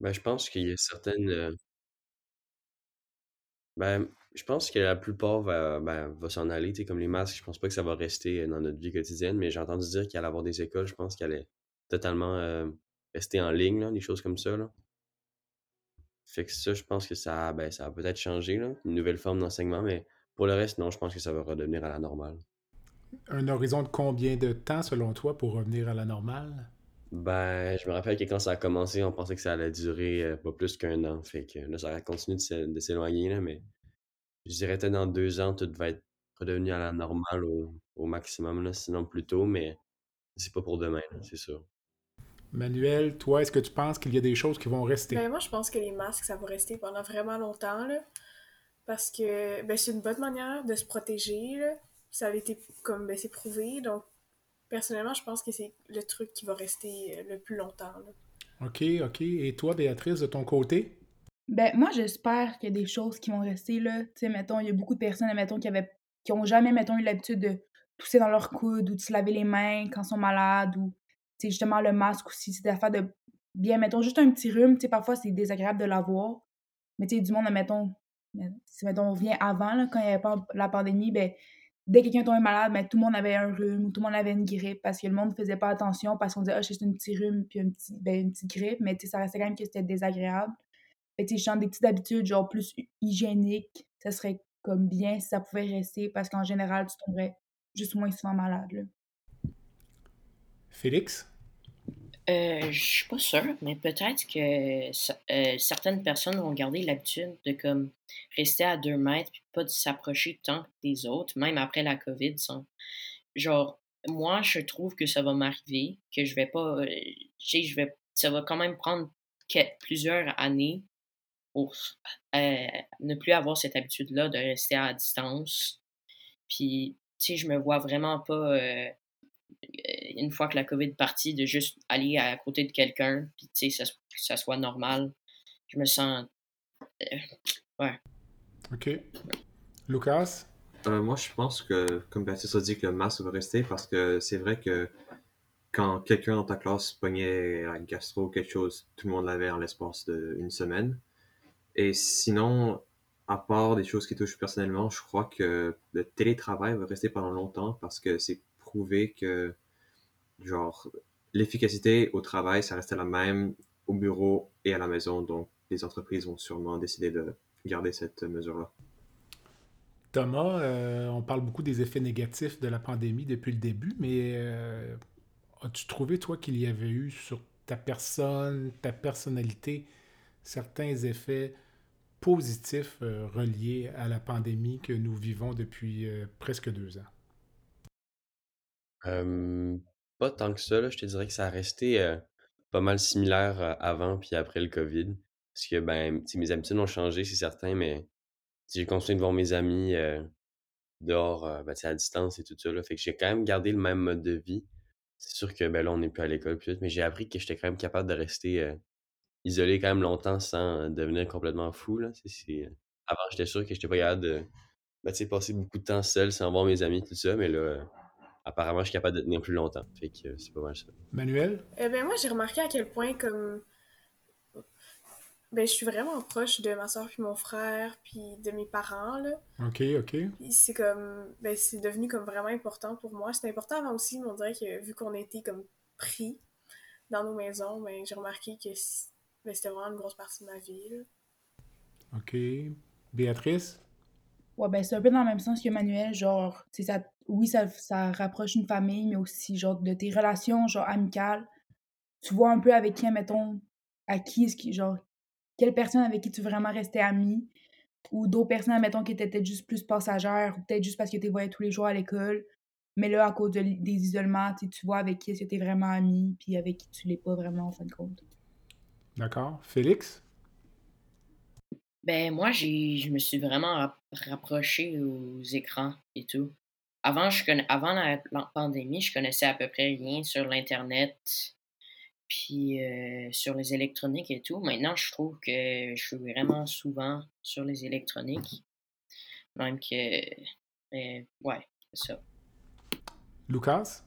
Ben, je pense qu'il y a certaines... Ben, Je pense que la plupart va s'en aller. Comme les masques, je pense pas que ça va rester dans notre vie quotidienne, mais j'ai entendu dire qu'il allait avoir des écoles, je pense qu'elle allait totalement rester en ligne, là, des choses comme ça. Là. Fait que ça, je pense que ça a peut-être changé, là, une nouvelle forme d'enseignement, mais pour le reste, non, je pense que ça va redevenir à la normale. Un horizon de combien de temps, selon toi, pour revenir à la normale? Je me rappelle que quand ça a commencé, on pensait que ça allait durer pas plus qu'un an. Fait que là, ça continue de s'éloigner, là, mais je dirais que dans 2 ans, tout va être redevenu à la normale au maximum, là, sinon plus tôt, mais c'est pas pour demain, là, c'est sûr. Manuel, toi, est-ce que tu penses qu'il y a des choses qui vont rester? Moi, je pense que les masques, ça va rester pendant vraiment longtemps, là, parce que c'est une bonne manière de se protéger, là. Ça a été comme c'est prouvé, donc personnellement, je pense que c'est le truc qui va rester le plus longtemps, là. OK. Et toi, Béatrice, de ton côté? Moi, j'espère qu'il y a des choses qui vont rester, là. Tu sais, mettons, il y a beaucoup de personnes, mettons, qui ont jamais, mettons, eu l'habitude de tousser dans leur coude ou de se laver les mains quand ils sont malades ou, tu sais, justement, le masque aussi, c'est d'affaire de bien, mettons, juste un petit rhume, tu sais, parfois, c'est désagréable de l'avoir, mais tu sais, du monde, mettons, on revient avant, là, quand il n'y avait pas la pandémie, dès que quelqu'un tombait malade, tout le monde avait un rhume ou tout le monde avait une grippe parce que le monde ne faisait pas attention parce qu'on disait « Ah, c'est juste un petit rhume puis une petite grippe », mais ça restait quand même que c'était désagréable. Fait que des petites habitudes genre plus hygiéniques, ça serait comme bien si ça pouvait rester parce qu'en général, tu tomberais juste moins souvent malade, là. Félix? Je suis pas sûre, mais peut-être que certaines personnes vont garder l'habitude de comme rester à 2 mètres puis pas de s'approcher tant que des autres, même après la COVID. Genre, moi, je trouve que ça va m'arriver, que je vais pas... ça va quand même prendre plusieurs années pour ne plus avoir cette habitude-là de rester à distance. Puis, tu sais, je me vois vraiment pas... une fois que la COVID est partie, de juste aller à côté de quelqu'un, puis tu sais, que ça soit normal. Je me sens... ouais. OK. Lucas? Moi, je pense que, comme Baptiste a dit, que le masque va rester, parce que c'est vrai que quand quelqu'un dans ta classe pognait un gastro ou quelque chose, tout le monde l'avait en l'espace d'une semaine. Et sinon, à part des choses qui touchent personnellement, je crois que le télétravail va rester pendant longtemps, parce que c'est prouver que, genre, l'efficacité au travail, ça reste la même au bureau et à la maison. Donc, les entreprises vont sûrement décider de garder cette mesure-là. Thomas, on parle beaucoup des effets négatifs de la pandémie depuis le début, mais as-tu trouvé, toi, qu'il y avait eu sur ta personne, ta personnalité, certains effets positifs reliés à la pandémie que nous vivons depuis presque 2 ans? Pas tant que ça, là, je te dirais que ça a resté pas mal similaire avant puis après le COVID, parce que mes habitudes ont changé, c'est certain, mais j'ai continué de voir mes amis dehors, à distance et tout ça, là, fait que j'ai quand même gardé le même mode de vie. C'est sûr que là on n'est plus à l'école puis tout, mais j'ai appris que j'étais quand même capable de rester isolé quand même longtemps sans devenir complètement fou, là. Avant j'étais sûr que j'étais pas capable de passer beaucoup de temps seul sans voir mes amis tout ça, mais là apparemment, je suis capable de tenir plus longtemps. Fait que c'est pas mal ça. Manuel? Moi, j'ai remarqué à quel point, comme... je suis vraiment proche de ma soeur puis mon frère, puis de mes parents, là. OK. Puis c'est comme... c'est devenu comme vraiment important pour moi. C'était important avant aussi, mais on dirait que vu qu'on était comme pris dans nos maisons, j'ai remarqué que c'était vraiment une grosse partie de ma vie, là. OK. Béatrice? Ouais, c'est un peu dans le même sens que Manuel, genre, tu sais, ça rapproche une famille, mais aussi, genre, de tes relations, genre, amicales. Tu vois un peu avec qui, mettons, à qui est-ce qui, genre, quelle personne avec qui tu veux vraiment rester amie, ou d'autres personnes, mettons, qui étaient peut-être juste plus passagères, ou peut-être juste parce que tu les voyais tous les jours à l'école, mais là, à cause des isolements, tu vois avec qui est-ce que t'es vraiment amie, puis avec qui tu l'es pas vraiment, en fin de compte. D'accord. Félix? Moi, je me suis vraiment rapproché aux écrans et tout. Avant la pandémie, je connaissais à peu près rien sur l'Internet, puis sur les électroniques et tout. Maintenant, je trouve que je suis vraiment souvent sur les électroniques. Même que... c'est ça. Lucas?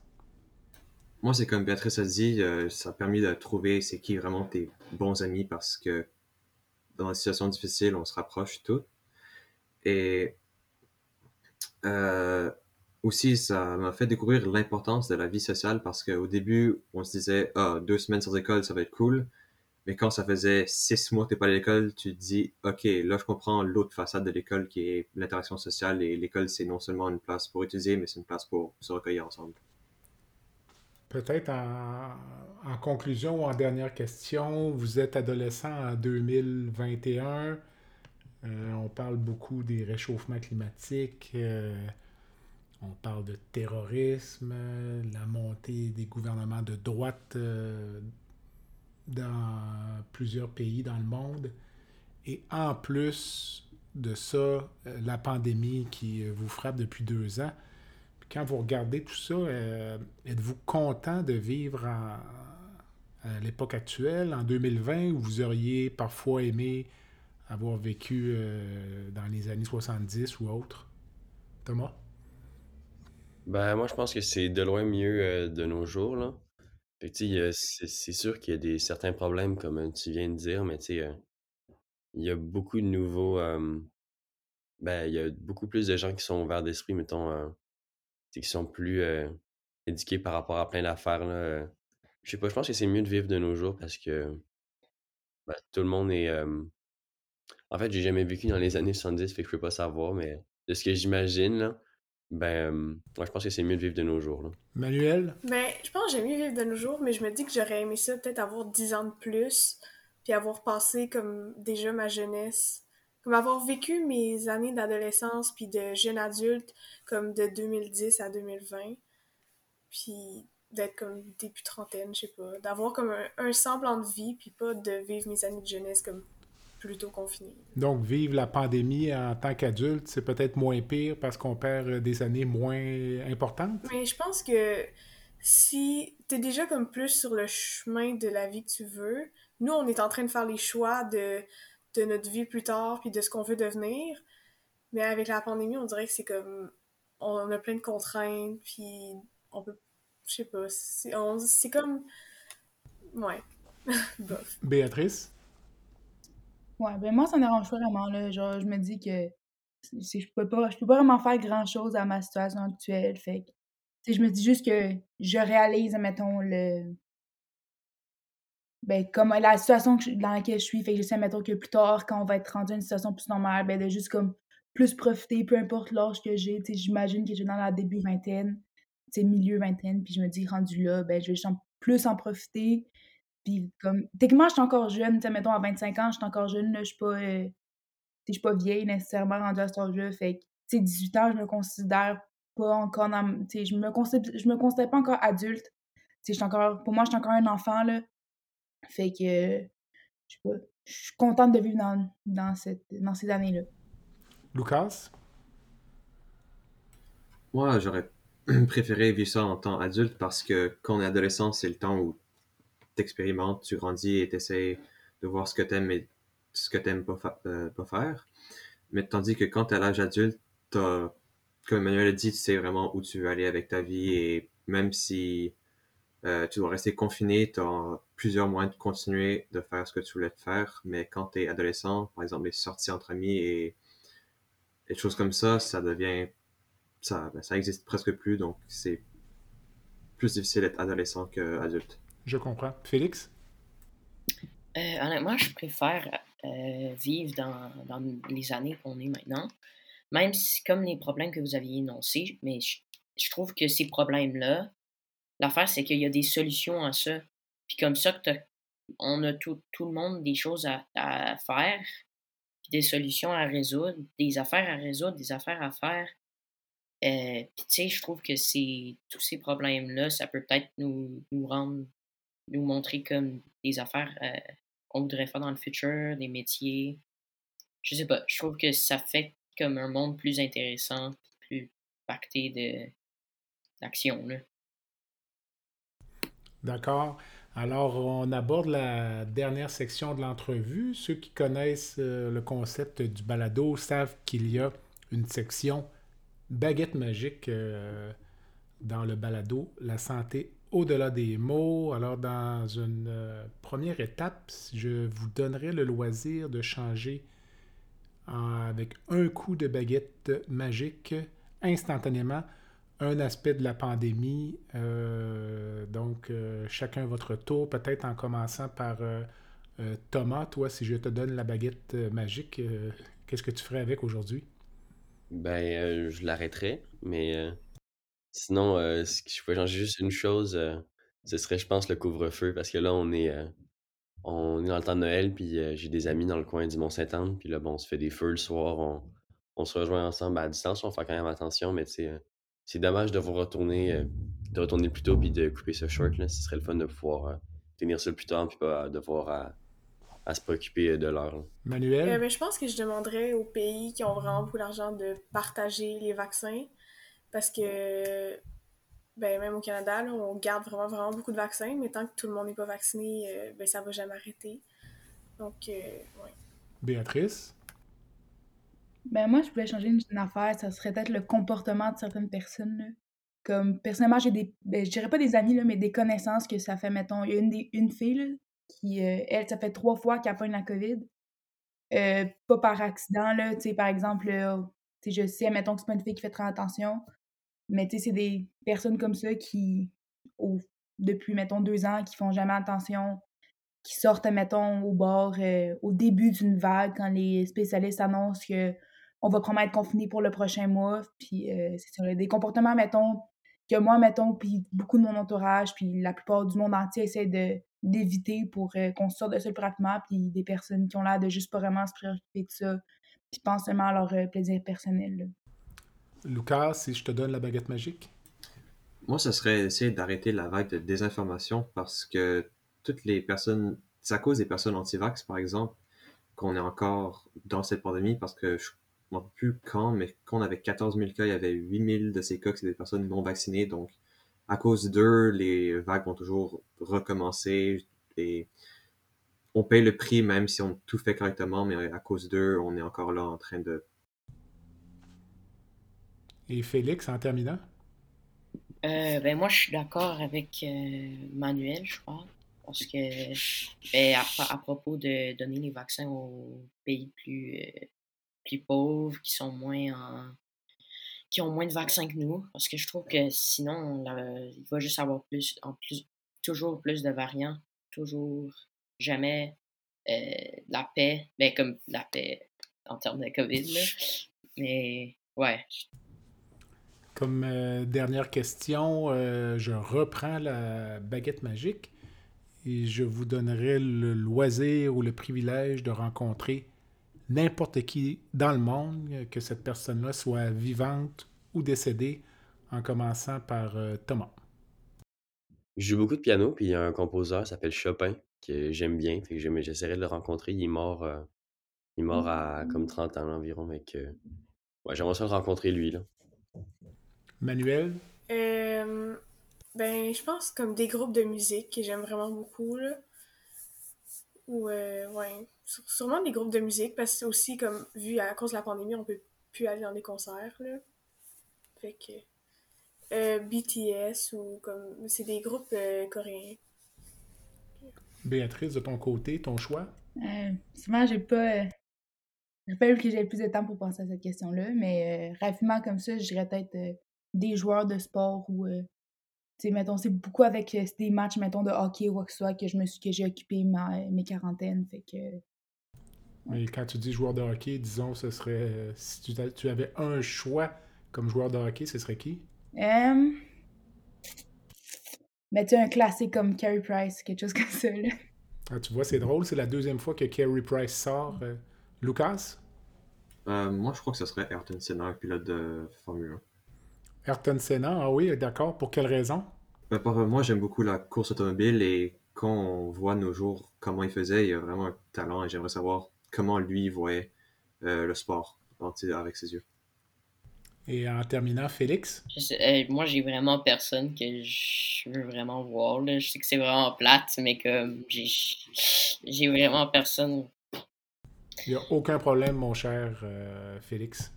Moi, c'est comme Béatrice a dit, ça a permis de trouver c'est qui vraiment tes bons amis, parce que dans des situations difficiles, on se rapproche tout. Et aussi, ça m'a fait découvrir l'importance de la vie sociale, parce qu'au début, on se disait « Ah, 2 semaines sans école, ça va être cool ». Mais quand ça faisait 6 mois que t'es pas à l'école, tu te dis « Ok, là, je comprends l'autre façade de l'école qui est l'interaction sociale. » Et l'école, c'est non seulement une place pour étudier, mais c'est une place pour se recueillir ensemble. Peut-être en conclusion ou en dernière question, vous êtes adolescent en 2021. On parle beaucoup des réchauffements climatiques. On parle de terrorisme, la montée des gouvernements de droite dans plusieurs pays dans le monde. Et en plus de ça, la pandémie qui vous frappe depuis 2 ans. Puis quand vous regardez tout ça, êtes-vous content de vivre à l'époque actuelle, en 2020, où vous auriez parfois aimé avoir vécu dans les années 70 ou autres? Thomas? Ben, moi, je pense que c'est de loin mieux de nos jours, là. Fait que, tu sais, c'est sûr qu'il y a certains problèmes, comme tu viens de dire, mais tu sais, il y a beaucoup de nouveaux... il y a beaucoup plus de gens qui sont ouverts d'esprit, mettons, qui sont plus éduqués par rapport à plein d'affaires, là. Je sais pas, je pense que c'est mieux de vivre de nos jours parce que tout le monde est... En fait, j'ai jamais vécu dans les années 70, fait que je peux pas savoir, mais de ce que j'imagine, là, moi, je pense que c'est mieux de vivre de nos jours, là. Manuel? Je pense que j'aime mieux vivre de nos jours, mais je me dis que j'aurais aimé ça peut-être avoir 10 ans de plus, puis avoir passé comme déjà ma jeunesse, comme avoir vécu mes années d'adolescence puis de jeune adulte, comme de 2010 à 2020, puis d'être comme début trentaine, je sais pas, d'avoir comme un semblant de vie, puis pas de vivre mes années de jeunesse comme plutôt confiné. Donc, vivre la pandémie en tant qu'adulte, c'est peut-être moins pire parce qu'on perd des années moins importantes? Mais je pense que si t'es déjà comme plus sur le chemin de la vie que tu veux, nous, on est en train de faire les choix de notre vie plus tard puis de ce qu'on veut devenir, mais avec la pandémie, on dirait que c'est comme... on a plein de contraintes, puis on peut... je sais pas, c'est comme... ouais. Bof. Béatrice? Ouais, ben moi, ça me dérange pas vraiment, là. Genre, je me dis que je peux pas vraiment faire grand-chose à ma situation actuelle, fait que, tu sais, je me dis juste que je réalise, mettons, comme la situation dans laquelle je suis, fait que je sais, mettons, que plus tard, quand on va être rendu à une situation plus normale, de juste, comme, plus profiter, peu importe l'âge que j'ai, tu sais, j'imagine que je suis dans la début vingtaine, tu sais, milieu vingtaine, puis je me dis, rendu là, je vais juste plus en profiter. Puis, comme, techniquement, je suis encore jeune, tu sais, mettons, à 25 ans, je suis encore jeune, là, je suis pas vieille nécessairement rendue à cet âge-là, fait que, tu sais, 18 ans, je me considère pas encore, tu sais, je me considère pas encore adulte, tu sais, pour moi, je suis encore un enfant, là, fait que, je sais pas, je suis contente de vivre dans ces années-là. Lucas? Moi, j'aurais préféré vivre ça en temps adulte parce que quand on est adolescent, c'est le temps où t'expérimentes, tu grandis et t'essayes de voir ce que t'aimes et ce que t'aimes pas faire. Mais tandis que quand t'es à l'âge adulte, comme Manuel a dit, tu sais vraiment où tu veux aller avec ta vie, et même si tu dois rester confiné, t'as plusieurs moyens de continuer de faire ce que tu voulais faire. Mais quand t'es adolescent, par exemple les sorties entre amis et des choses comme ça, ça existe presque plus, donc c'est plus difficile d'être adolescent qu'adulte. Je comprends. Félix? Honnêtement, je préfère vivre dans les années qu'on est maintenant, même si, comme les problèmes que vous aviez énoncés, mais je trouve que ces problèmes-là, l'affaire, c'est qu'il y a des solutions à ça. Puis comme ça, on a tout le monde des choses à faire, puis des solutions à résoudre, des affaires à résoudre, des affaires à faire. Puis, tu sais, je trouve que tous ces problèmes-là, ça peut peut-être nous montrer comme des affaires qu'on voudrait faire dans le futur, des métiers. Je sais pas, je trouve que ça fait comme un monde plus intéressant, plus pacté d'action, là. D'accord. Alors, on aborde la dernière section de l'entrevue. Ceux qui connaissent le concept du balado savent qu'il y a une section baguette magique dans le balado, la santé au-delà des mots. Alors, dans une première étape, je vous donnerai le loisir de changer avec un coup de baguette magique, instantanément, un aspect de la pandémie. Donc, chacun votre tour, peut-être en commençant par Thomas. Toi, si je te donne la baguette magique, qu'est-ce que tu ferais avec aujourd'hui? Ben, je l'arrêterais, mais sinon, si je pouvais changer juste une chose, ce serait, je pense, le couvre-feu, parce que là, on est dans le temps de Noël, puis j'ai des amis dans le coin du Mont-Saint-Anne, puis là, bon, on se fait des feux le soir, on se rejoint ensemble à distance, on fait quand même attention, mais c'est dommage de vous retourner plus tôt, puis de couper ce short, là, ce serait le fun de pouvoir tenir ça plus tard, puis pas devoir à se préoccuper de l'heure. Manuel? Mais je pense que je demanderais aux pays qui ont vraiment beaucoup d'argent de partager les vaccins, parce que même au Canada, là, on garde vraiment beaucoup de vaccins, mais tant que tout le monde n'est pas vacciné, ça ne va jamais arrêter. Donc, oui. Béatrice? Moi, je voulais changer une affaire, ça serait peut-être le comportement de certaines personnes, là. Comme, personnellement, j'ai des, je dirais pas des amis, là, mais des connaissances que ça fait, mettons, une fille, là, qui, elle, ça fait 3 fois qu'elle pogne la COVID. Pas par accident, là, tu sais, par exemple, je sais, mettons que c'est pas une fille qui fait très attention, mais tu sais, c'est des personnes comme ça qui, depuis, mettons, 2 ans, qui font jamais attention, qui sortent, mettons, au bord, au début d'une vague, quand les spécialistes annoncent qu'on va probablement être confiné pour le prochain mois, puis c'est sur des comportements, mettons, que moi, mettons, puis beaucoup de mon entourage, puis la plupart du monde entier essaie d'éviter pour qu'on sorte de ça plus rapidement, puis des personnes qui ont l'air de juste pas vraiment se préoccuper de ça, puis pensent seulement à leur plaisir personnel, là. Lucas, si je te donne la baguette magique? Moi, ce serait essayer d'arrêter la vague de désinformation, parce que toutes les personnes, c'est à cause des personnes anti-vax, par exemple, qu'on est encore dans cette pandémie, parce que je ne sais plus quand, mais quand on avait 14 000 cas, il y avait 8 000 de ces cas qui étaient des personnes non vaccinées, donc à cause d'eux, les vagues vont toujours recommencer et on paye le prix même si on tout fait correctement, mais à cause d'eux, on est encore là en train de... Et Félix, en terminant? Moi, je suis d'accord avec Manuel, je crois, parce que à propos de donner les vaccins aux pays plus pauvres, qui sont qui ont moins de vaccins que nous, parce que je trouve que sinon, il va juste avoir toujours plus de variants, toujours, jamais la paix, comme la paix en termes de COVID, là. Mais, ouais. Comme dernière question, je reprends la baguette magique et je vous donnerai le loisir ou le privilège de rencontrer n'importe qui dans le monde, que cette personne-là soit vivante ou décédée, en commençant par Thomas. Je joue beaucoup de piano, puis il y a un compositeur qui s'appelle Chopin, que j'aime bien, fait que j'essaierai de le rencontrer. Il est mort, à comme 30 ans environ, donc j'aimerais ça le rencontrer lui, là. Manuel? Je pense comme des groupes de musique que j'aime vraiment beaucoup, là. Ou, sûrement des groupes de musique, parce que c'est aussi, comme, vu à cause de la pandémie, on peut plus aller dans des concerts, là. Fait que... BTS, ou comme... C'est des groupes coréens. Béatrice, de ton côté, ton choix? Souvent, j'ai pas eu que j'ai le plus de temps pour penser à cette question-là, mais rapidement comme ça, je dirais peut-être des joueurs de sport ou, tu sais, mettons, c'est beaucoup avec des matchs, mettons, de hockey ou quoi que ce soit que j'ai occupé mes quarantaines, fait que... Mais quand tu dis joueur de hockey, disons, ce serait... si tu avais un choix comme joueur de hockey, ce serait qui? Tu sais, un classique comme Carey Price, quelque chose comme ça, là. Ah, tu vois, c'est drôle, c'est la 2e fois que Carey Price sort... Lucas? Moi, je crois que ce serait Ayrton Senna, pilote de Formule 1. Ayrton Senna, ah oui, d'accord. Pour quelle raison? Moi, j'aime beaucoup la course automobile et quand on voit nos jours comment il faisait, il a vraiment un talent et j'aimerais savoir comment lui voyait le sport avec ses yeux. Et en terminant, Félix? Moi, j'ai vraiment personne que je veux vraiment voir, là. Je sais que c'est vraiment plate, mais comme j'ai vraiment personne... Il n'y a aucun problème, mon cher Félix.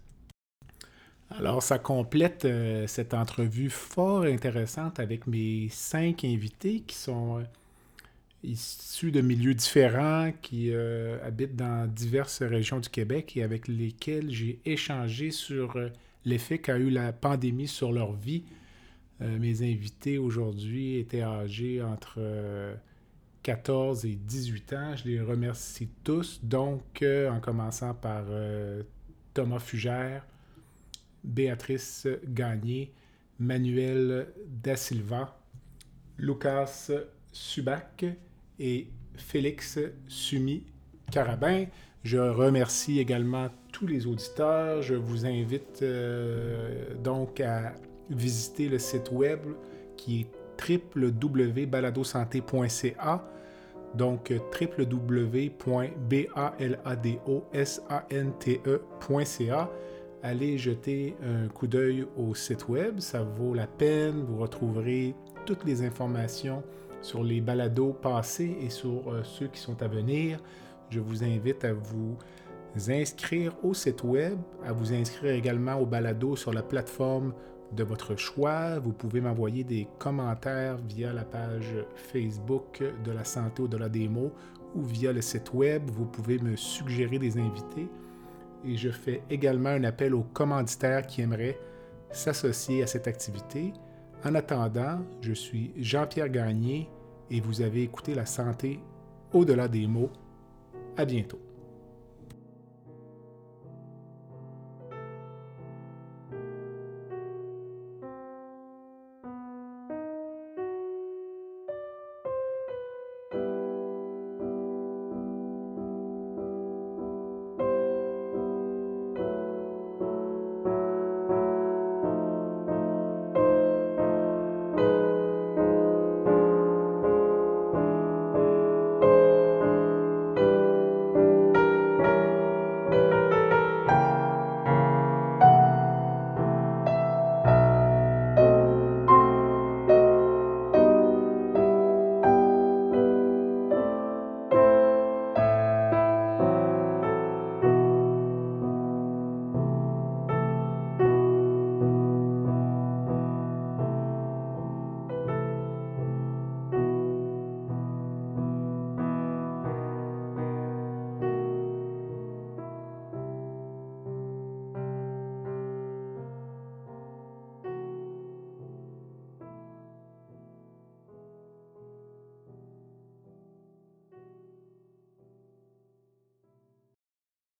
Alors, ça complète cette entrevue fort intéressante avec mes 5 invités qui sont issus de milieux différents qui habitent dans diverses régions du Québec et avec lesquels j'ai échangé sur l'effet qu'a eu la pandémie sur leur vie. Mes invités aujourd'hui étaient âgés entre 14 et 18 ans. Je les remercie tous, donc en commençant par Thomas Fugère, Béatrice Gagné, Manuel Da Silva, Lucas Subak et Félix Soumis-Carabin. Je remercie également tous les auditeurs. Je vous invite donc à visiter le site web qui est www.baladosante.ca, donc www.baladosante.ca. Allez jeter un coup d'œil au site web, ça vaut la peine. Vous retrouverez toutes les informations sur les balados passés et sur ceux qui sont à venir. Je vous invite à vous inscrire au site web, à vous inscrire également au balado sur la plateforme de votre choix. Vous pouvez m'envoyer des commentaires via la page Facebook de la santé au-delà des mots ou via le site web. Vous pouvez me suggérer des invités. Et je fais également un appel aux commanditaires qui aimeraient s'associer à cette activité. En attendant, je suis Jean-Pierre Garnier et vous avez écouté La Santé au-delà des mots. À bientôt.